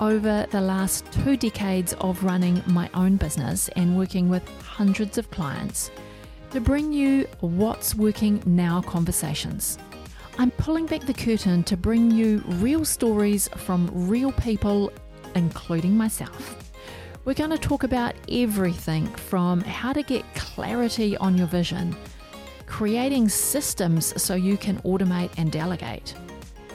over the last 2 decades of running my own business and working with hundreds of clients to bring you what's working now conversations. I'm pulling back the curtain to bring you real stories from real people, including myself. We're going to talk about everything from how to get clarity on your vision, creating systems so you can automate and delegate,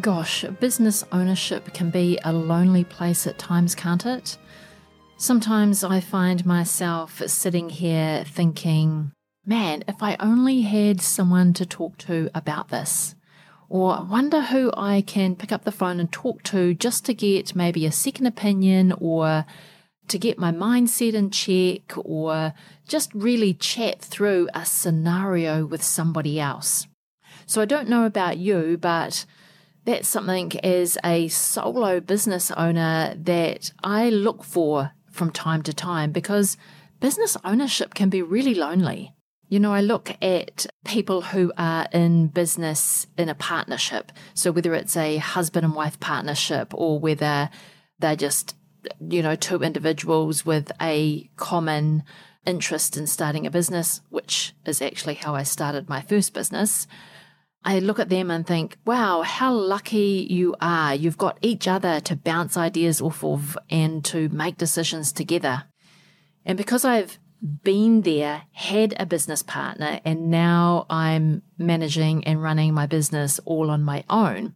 Gosh, business ownership can be a lonely place at times, can't it? Sometimes I find myself sitting here thinking, man, if I only had someone to talk to about this. Or I wonder who I can pick up the phone and talk to just to get maybe a second opinion or to get my mindset in check or just really chat through a scenario with somebody else. So I don't know about you, but that's something as a solo business owner that I look for from time to time because business ownership can be really lonely. You know, I look at people who are in business in a partnership. So whether it's a husband and wife partnership or whether they're just, you know, 2 individuals with a common interest in starting a business, which is actually how I started my first business. I look at them and think, wow, how lucky you are. You've got each other to bounce ideas off of and to make decisions together. And because I've been there, had a business partner, and now I'm managing and running my business all on my own,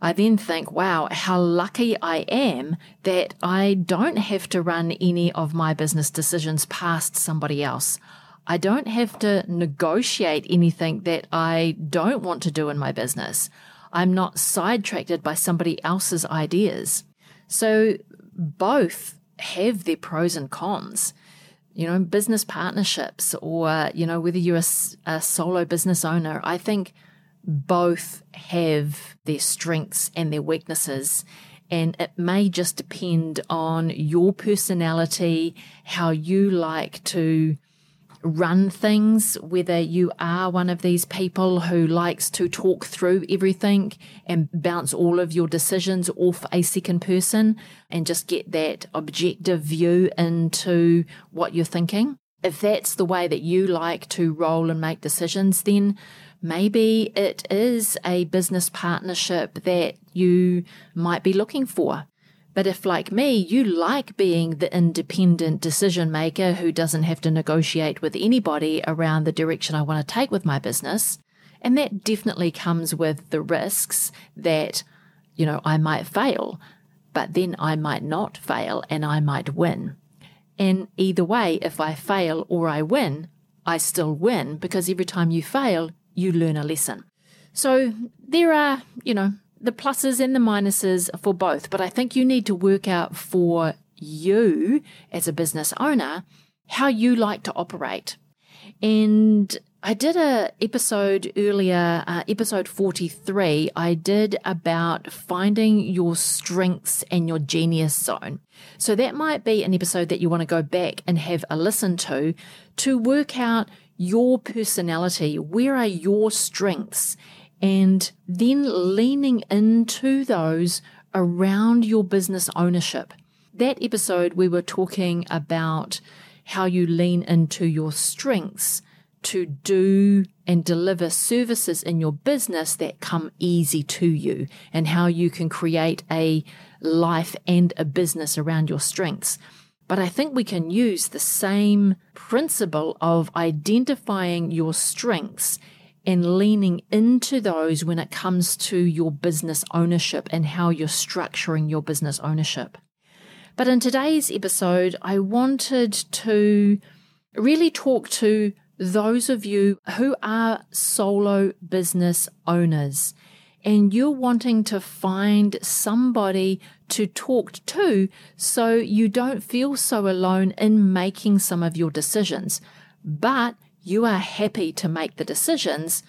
I then think, wow, how lucky I am that I don't have to run any of my business decisions past somebody else. I don't have to negotiate anything that I don't want to do in my business. I'm not sidetracked by somebody else's ideas. So both have their pros and cons. You know, business partnerships or, you know, whether you're a solo business owner, I think both have their strengths and their weaknesses. And it may just depend on your personality, how you like to run things, whether you are one of these people who likes to talk through everything and bounce all of your decisions off a second person and just get that objective view into what you're thinking. If that's the way that you like to roll and make decisions, then maybe it is a business partnership that you might be looking for. But if, like me, you like being the independent decision maker who doesn't have to negotiate with anybody around the direction I want to take with my business, and that definitely comes with the risks that, you know, I might fail, but then I might not fail and I might win. And either way, if I fail or I win, I still win because every time you fail, you learn a lesson. So there are, you know, the pluses and the minuses for both, but I think you need to work out for you as a business owner how you like to operate. And I did an episode earlier, episode 43, I did about finding your strengths and your genius zone. So that might be an episode that you want to go back and have a listen to work out your personality. Where are your strengths? And then leaning into those around your business ownership. That episode, we were talking about how you lean into your strengths to do and deliver services in your business that come easy to you and how you can create a life and a business around your strengths. But I think we can use the same principle of identifying your strengths and leaning into those when it comes to your business ownership and how you're structuring your business ownership. But in today's episode, I wanted to really talk to those of you who are solo business owners and you're wanting to find somebody to talk to so you don't feel so alone in making some of your decisions, but you are happy to make the decisions.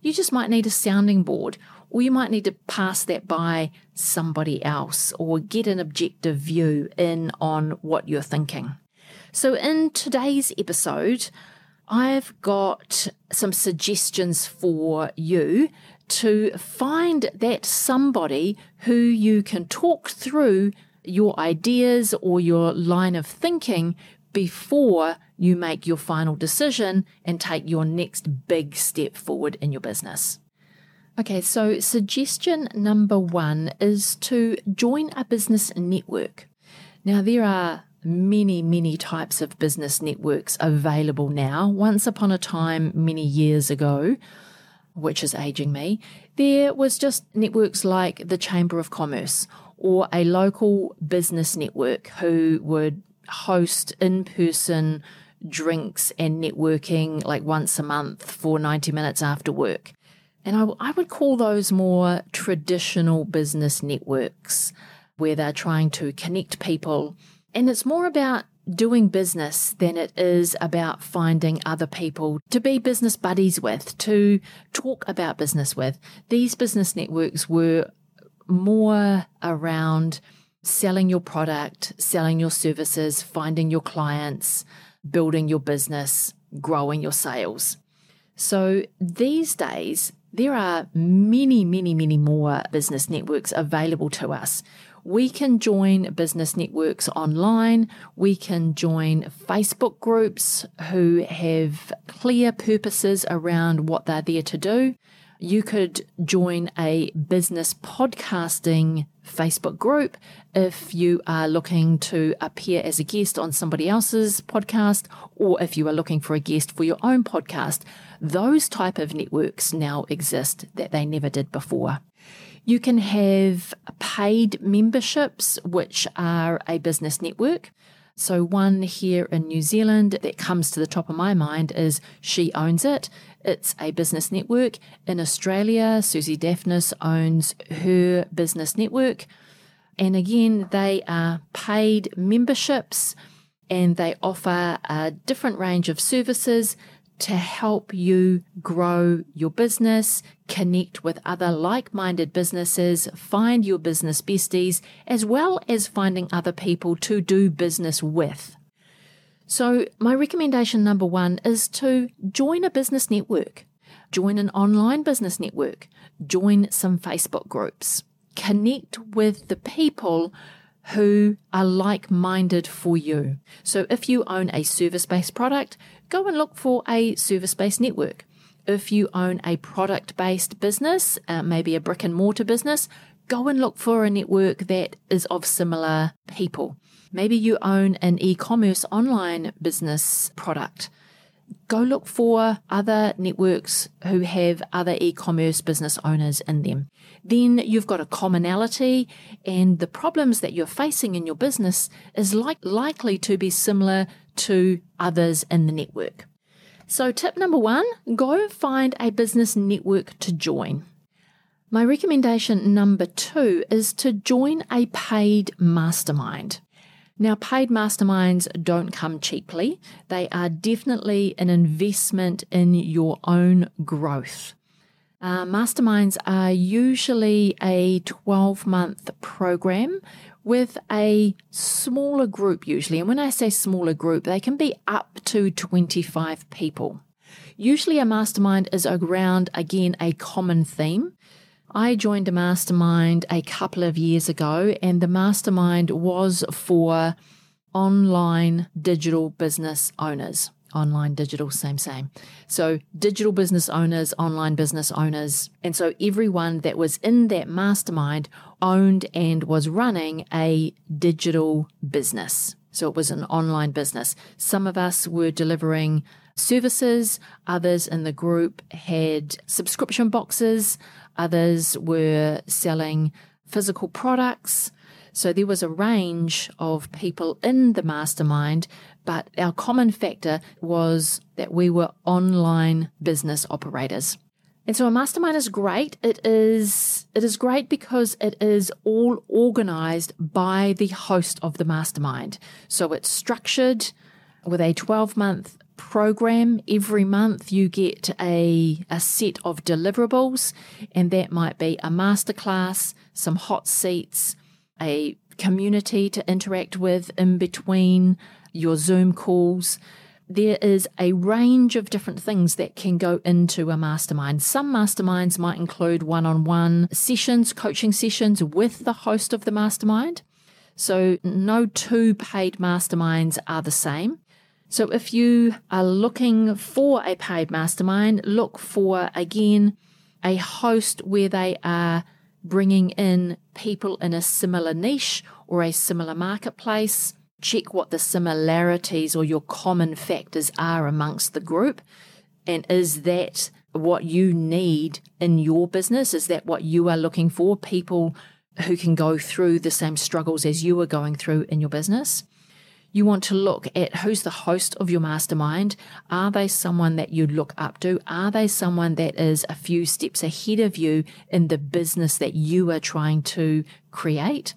You just might need a sounding board, or you might need to pass that by somebody else or get an objective view in on what you're thinking. So in today's episode, I've got some suggestions for you to find that somebody who you can talk through your ideas or your line of thinking before you make your final decision and take your next big step forward in your business. Okay, so suggestion number one is to join a business network. Now, there are many types of business networks available now. Once upon a time, many years ago, which is aging me, there was just networks like the Chamber of Commerce or a local business network who would host in-person drinks and networking like once a month for 90 minutes after work. And I would call those more traditional business networks where they're trying to connect people. And it's more about doing business than it is about finding other people to be business buddies with, to talk about business with. These business networks were more around selling your product, selling your services, finding your clients, building your business, growing your sales. So these days, there are many more business networks available to us. We can join business networks online. We can join Facebook groups who have clear purposes around what they're there to do. You could join a business podcasting Facebook group if you are looking to appear as a guest on somebody else's podcast, or if you are looking for a guest for your own podcast. Those type of networks now exist that they never did before. You can have paid memberships, which are a business network. So one here in New Zealand that comes to the top of my mind is She Owns It. It's a business network. In Australia, Susie Daphnis owns her business network. And again, they are paid memberships and they offer a different range of services to help you grow your business, connect with other like-minded businesses, find your business besties, as well as finding other people to do business with. So my recommendation number one is to join a business network, join an online business network, join some Facebook groups, connect with the people who are like-minded for you. So if you own a service-based product, go and look for a service-based network. If you own a product-based business, maybe a brick and mortar business, go and look for a network that is of similar people. Maybe you own an e-commerce online business product. Go look for other networks who have other e-commerce business owners in them. Then you've got a commonality, and the problems that you're facing in your business is likely to be similar to others in the network. So tip number one, go find a business network to join. My recommendation number two is to join a paid mastermind. Now, paid masterminds don't come cheaply. They are definitely an investment in your own growth. Masterminds are usually a 12-month program with a smaller group usually. And when I say smaller group, they can be up to 25 people. Usually a mastermind is around, again, a common theme. I joined a mastermind a couple of years ago, and the mastermind was for online digital business owners. Online, digital, same. So digital business owners, online business owners. And so everyone that was in that mastermind owned and was running a digital business. So it was an online business. Some of us were delivering services, others in the group had subscription boxes, others were selling physical products. So there was a range of people in the mastermind, but our common factor was that we were online business operators. And so a mastermind is great. It is great because it is all organized by the host of the mastermind. So it's structured with a 12-month program. Every month you get a set of deliverables, and that might be a masterclass, some hot seats, a community to interact with in between your Zoom calls. There is a range of different things that can go into a mastermind. Some masterminds might include one-on-one sessions, coaching sessions with the host of the mastermind. So no two paid masterminds are the same. So if you are looking for a paid mastermind, look for, again, a host where they are bringing in people in a similar niche or a similar marketplace. Check what the similarities or your common factors are amongst the group. And is that what you need in your business? Is that what you are looking for? People who can go through the same struggles as you are going through in your business. You want to look at who's the host of your mastermind. Are they someone that you look up to? Are they someone that is a few steps ahead of you in the business that you are trying to create?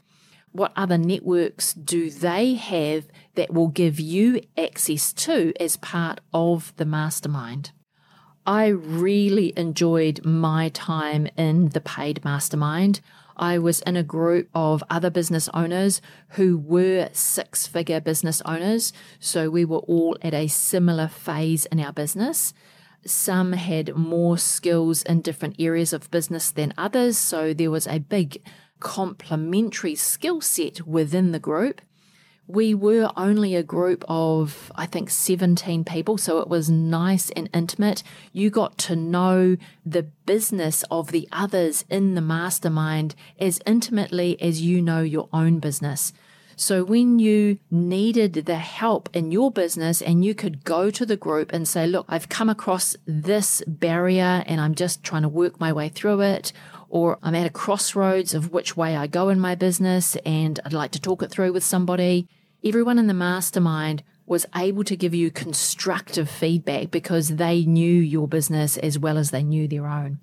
What other networks do they have that will give you access to as part of the mastermind? I really enjoyed my time in the paid mastermind. I was in a group of other business owners who were six-figure business owners, so we were all at a similar phase in our business. Some had more skills in different areas of business than others, so there was a big complementary skill set within the group. We were only a group of, I think, 17 people, so it was nice and intimate. You got to know the business of the others in the mastermind as intimately as you know your own business. So when you needed the help in your business and you could go to the group and say, look, I've come across this barrier and I'm just trying to work my way through it, or I'm at a crossroads of which way I go in my business and I'd like to talk it through with somebody. Everyone in the mastermind was able to give you constructive feedback because they knew your business as well as they knew their own.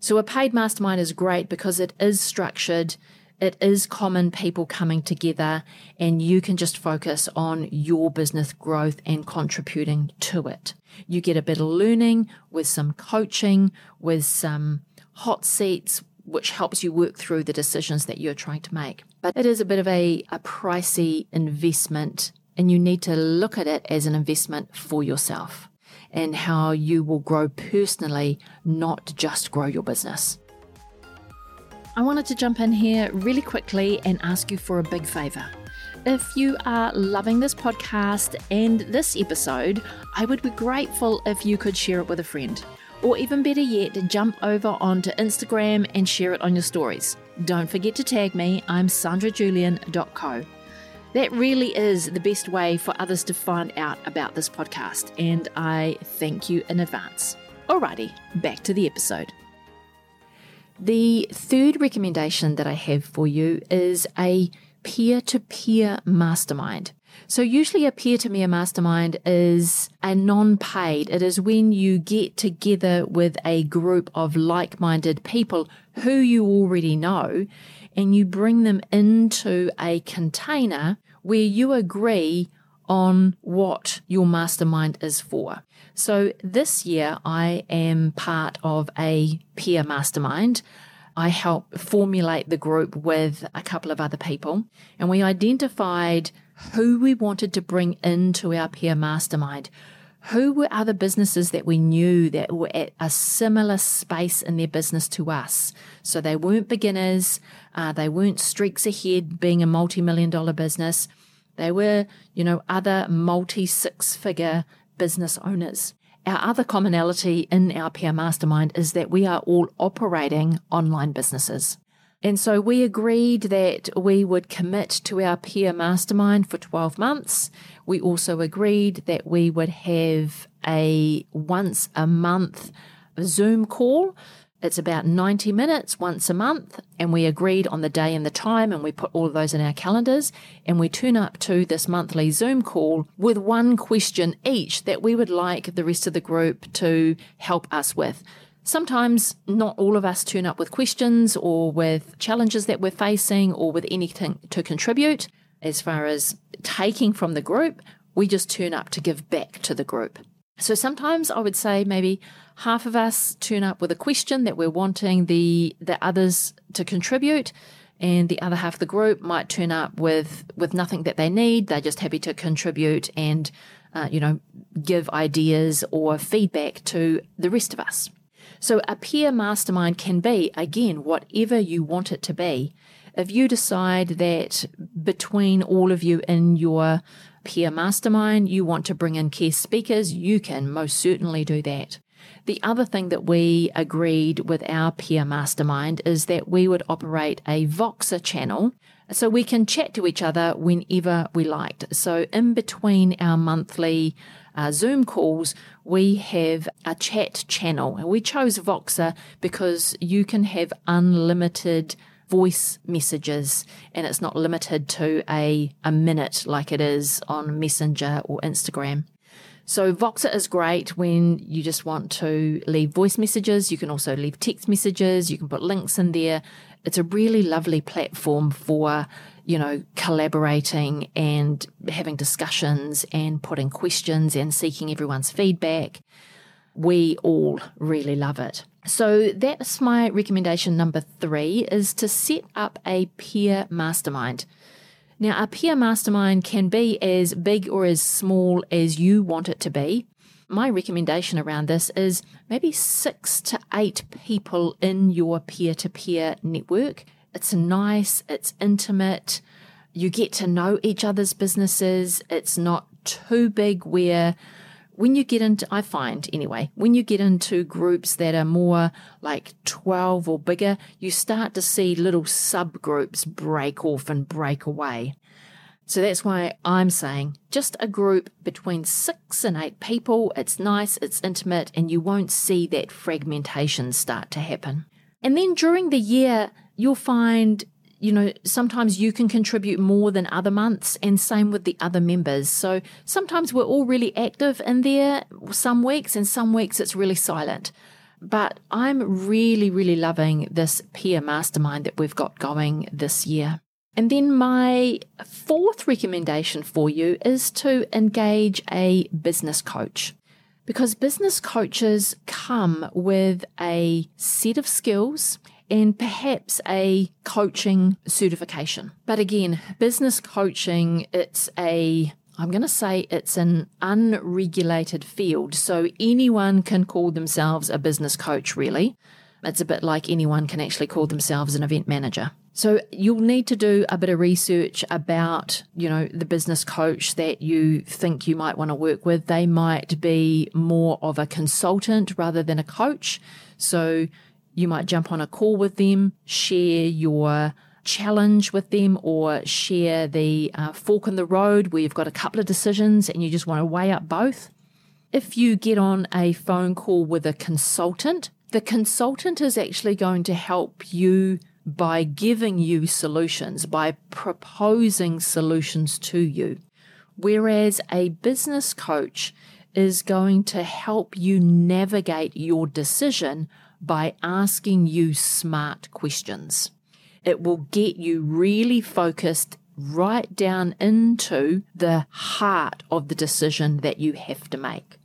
So a paid mastermind is great because it is structured, it is common people coming together, and you can just focus on your business growth and contributing to it. You get a bit of learning with some coaching, with some hot seats, which helps you work through the decisions that you're trying to make. But it is a bit of a pricey investment, and you need to look at it as an investment for yourself and how you will grow personally, not just grow your business. I wanted to jump in here really quickly and ask you for a big favor. If you are loving this podcast and this episode, I would be grateful if you could share it with a friend. Or even better yet, jump over onto Instagram and share it on your stories. Don't forget to tag me, I'm sandrajulian.co. That really is the best way for others to find out about this podcast, and I thank you in advance. Alrighty, back to the episode. The third recommendation that I have for you is a peer-to-peer mastermind. So usually a peer-to-peer mastermind is a non-paid. It is when you get together with a group of like-minded people who you already know, and you bring them into a container where you agree on what your mastermind is for. So this year I am part of a peer mastermind. I helped formulate the group with a couple of other people, and we identified who we wanted to bring into our peer mastermind. Who were other businesses that we knew that were at a similar space in their business to us? So they weren't beginners, they weren't streaks ahead being a multi-million-dollar business. They were, other multi-six-figure business owners. Our other commonality in our peer mastermind is that we are all operating online businesses. And so we agreed that we would commit to our peer mastermind for 12 months. We also agreed that we would have a once a month Zoom call. It's about 90 minutes once a month. And we agreed on the day and the time, and we put all of those in our calendars. And we turn up to this monthly Zoom call with one question each that we would like the rest of the group to help us with. Sometimes not all of us turn up with questions or with challenges that we're facing or with anything to contribute as far as taking from the group. We just turn up to give back to the group. So sometimes I would say maybe half of us turn up with a question that we're wanting the others to contribute, and the other half of the group might turn up with nothing that they need. They're just happy to contribute and give ideas or feedback to the rest of us. So a peer mastermind can be, again, whatever you want it to be. If you decide that between all of you in your peer mastermind, you want to bring in guest speakers, you can most certainly do that. The other thing that we agreed with our peer mastermind is that we would operate a Voxer channel so we can chat to each other whenever we liked. So in between our monthly Zoom calls, we have a chat channel, and we chose Voxer because you can have unlimited voice messages, and it's not limited to a minute like it is on Messenger or Instagram. So Voxer is great when you just want to leave voice messages. You can also leave text messages. You can put links in there. It's a really lovely platform for, collaborating and having discussions and putting questions and seeking everyone's feedback. We all really love it. So that's my recommendation number 3, is to set up a peer mastermind. Now, a peer mastermind can be as big or as small as you want it to be. My recommendation around this is maybe 6 to 8 people in your peer-to-peer network. It's nice, it's intimate, you get to know each other's businesses. It's not too big where when you get into, I find anyway, when you get into groups that are more like 12 or bigger, you start to see little subgroups break off and break away. So that's why I'm saying just a group between 6 and 8 people. It's nice, it's intimate, and you won't see that fragmentation start to happen. And then during the year, you'll find, sometimes you can contribute more than other months, and same with the other members. So sometimes we're all really active in there some weeks, and some weeks it's really silent. But I'm really, really loving this peer mastermind that we've got going this year. And then my 4th recommendation for you is to engage a business coach, because business coaches come with a set of skills and perhaps a coaching certification. But again, business coaching, it's an unregulated field. So anyone can call themselves a business coach, really. It's a bit like anyone can actually call themselves an event manager. So you'll need to do a bit of research about, the business coach that you think you might want to work with. They might be more of a consultant rather than a coach. So you might jump on a call with them, share your challenge with them, or share the fork in the road where you've got a couple of decisions and you just want to weigh up both. If you get on a phone call with a consultant, the consultant is actually going to help you by giving you solutions, by proposing solutions to you. Whereas a business coach is going to help you navigate your decision by asking you smart questions. It will get you really focused right down into the heart of the decision that you have to make.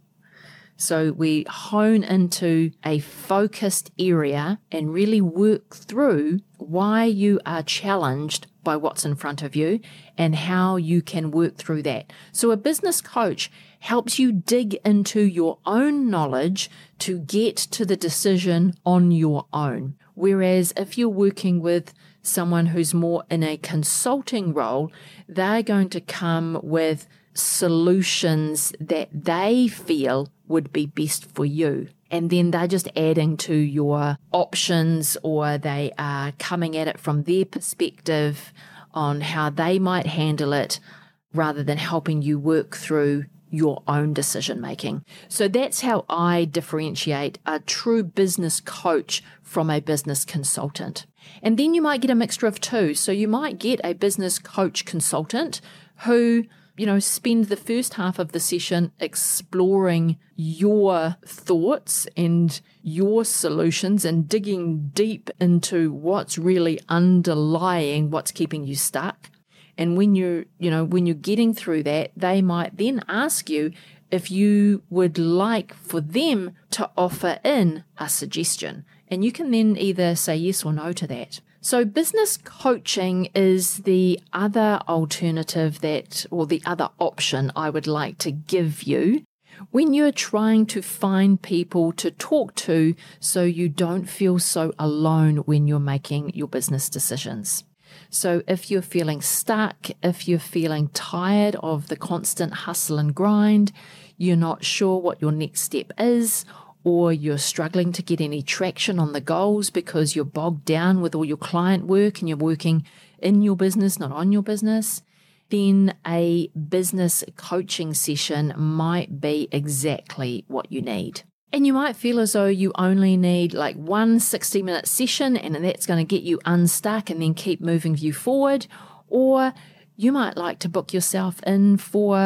So we hone into a focused area and really work through why you are challenged by what's in front of you and how you can work through that. So a business coach helps you dig into your own knowledge to get to the decision on your own. Whereas if you're working with someone who's more in a consulting role, they're going to come with solutions that they feel would be best for you. and then they're just adding to your options, or they are coming at it from their perspective on how they might handle it rather than helping you work through your own decision making. So that's how I differentiate a true business coach from a business consultant. And then you might get a mixture of two. So you might get a business coach consultant who, you know, spend the first half of the session exploring your thoughts and your solutions and digging deep into what's really underlying what's keeping you stuck. And when you're getting through that, they might then ask you if you would like for them to offer in a suggestion. And you can then either say yes or no to that. So business coaching is the other alternative the other option I would like to give you when you're trying to find people to talk to so you don't feel so alone when you're making your business decisions. So if you're feeling stuck, if you're feeling tired of the constant hustle and grind, you're not sure what your next step is, or you're struggling to get any traction on the goals because you're bogged down with all your client work and you're working in your business, not on your business, then a business coaching session might be exactly what you need. And you might feel as though you only need like one 60-minute session and that's going to get you unstuck and then keep moving you forward. Or you might like to book yourself in for,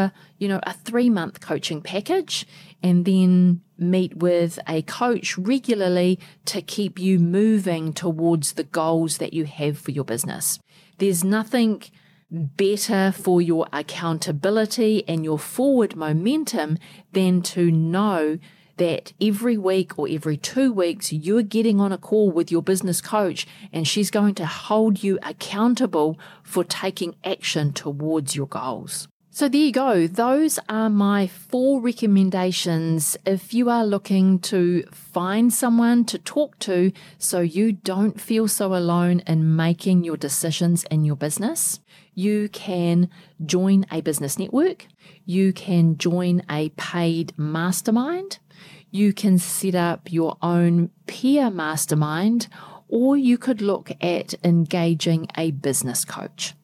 a 3-month coaching package and then meet with a coach regularly to keep you moving towards the goals that you have for your business. There's nothing better for your accountability and your forward momentum than to know that every week or every 2 weeks, you're getting on a call with your business coach and she's going to hold you accountable for taking action towards your goals. So there you go. Those are my 4 recommendations if you are looking to find someone to talk to so you don't feel so alone in making your decisions in your business. You can join a business network. You can join a paid mastermind. You can set up your own peer mastermind, or you could look at engaging a business coach.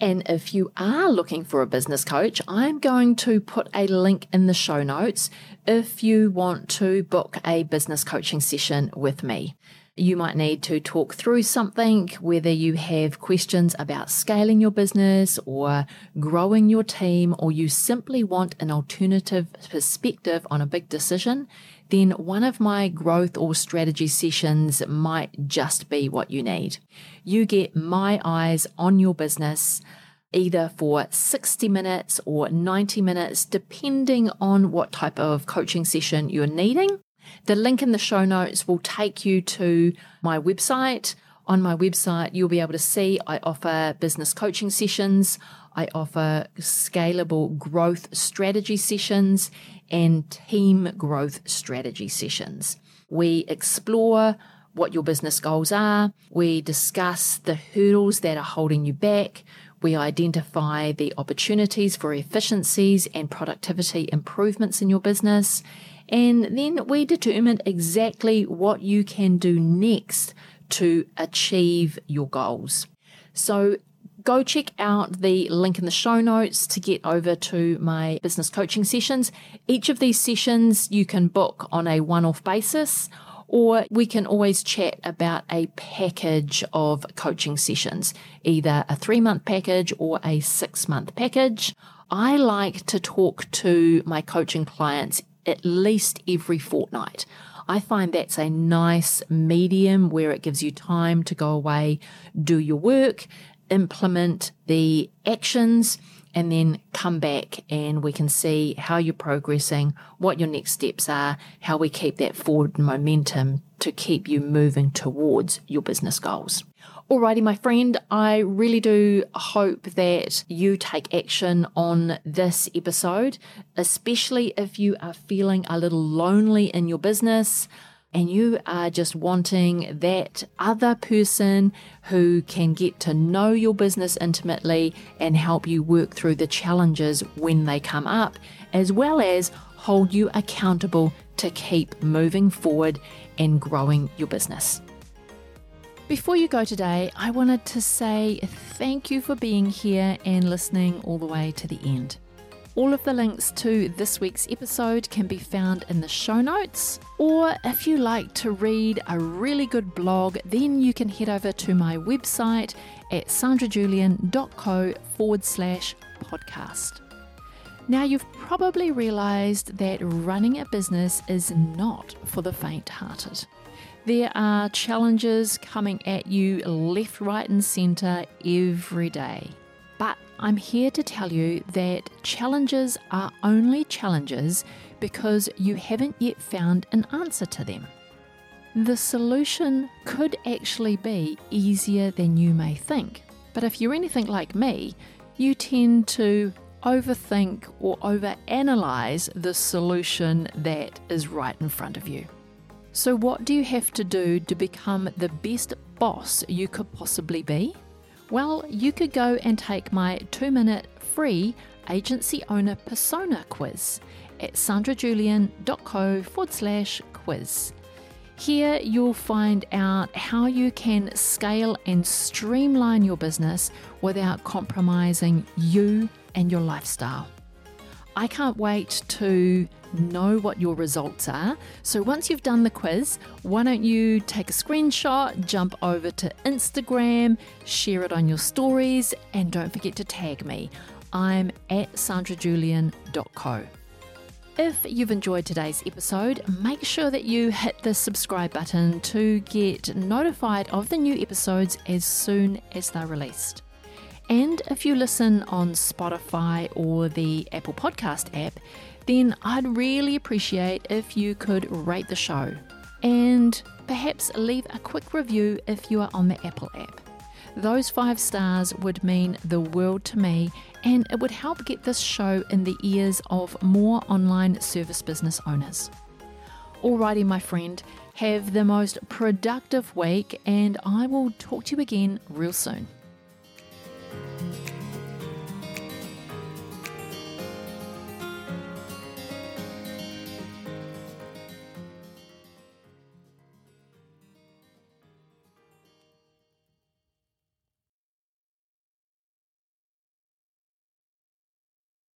And if you are looking for a business coach, I'm going to put a link in the show notes if you want to book a business coaching session with me. You might need to talk through something, whether you have questions about scaling your business or growing your team, or you simply want an alternative perspective on a big decision, then one of my growth or strategy sessions might just be what you need. You get my eyes on your business either for 60 minutes or 90 minutes, depending on what type of coaching session you're needing. The link in the show notes will take you to my website. On my website, you'll be able to see I offer business coaching sessions, I offer scalable growth strategy sessions, and team growth strategy sessions. We explore what your business goals are, we discuss the hurdles that are holding you back, we identify the opportunities for efficiencies and productivity improvements in your business, and then we determine exactly what you can do next to achieve your goals. So go check out the link in the show notes to get over to my business coaching sessions. Each of these sessions you can book on a one-off basis, or we can always chat about a package of coaching sessions, either a 3-month package or a 6-month package. I like to talk to my coaching clients at least every fortnight. I find that's a nice medium where it gives you time to go away, do your work, implement the actions, and then come back and we can see how you're progressing, what your next steps are, how we keep that forward momentum to keep you moving towards your business goals. Alrighty, my friend, I really do hope that you take action on this episode, especially if you are feeling a little lonely in your business and you are just wanting that other person who can get to know your business intimately and help you work through the challenges when they come up, as well as hold you accountable to keep moving forward and growing your business. Before you go today, I wanted to say thank you for being here and listening all the way to the end. All of the links to this week's episode can be found in the show notes, or if you like to read a really good blog, then you can head over to my website at sandrajulian.co/podcast. Now, you've probably realized that running a business is not for the faint-hearted. There are challenges coming at you left, right, and centre every day. But I'm here to tell you that challenges are only challenges because you haven't yet found an answer to them. The solution could actually be easier than you may think. But if you're anything like me, you tend to overthink or overanalyze the solution that is right in front of you. So what do you have to do to become the best boss you could possibly be? Well, you could go and take my 2-minute free agency owner persona quiz at sandrajulian.co/quiz. Here you'll find out how you can scale and streamline your business without compromising you and your lifestyle. I can't wait to know what your results are. So once you've done the quiz, why don't you take a screenshot, jump over to Instagram, share it on your stories, and don't forget to tag me. I'm at sandrajulian.co. If you've enjoyed today's episode, make sure that you hit the subscribe button to get notified of the new episodes as soon as they're released. And if you listen on Spotify or the Apple Podcast app, then I'd really appreciate if you could rate the show and perhaps leave a quick review if you are on the Apple app. Those 5 stars would mean the world to me, and it would help get this show in the ears of more online service business owners. Alrighty, my friend, have the most productive week, and I will talk to you again real soon.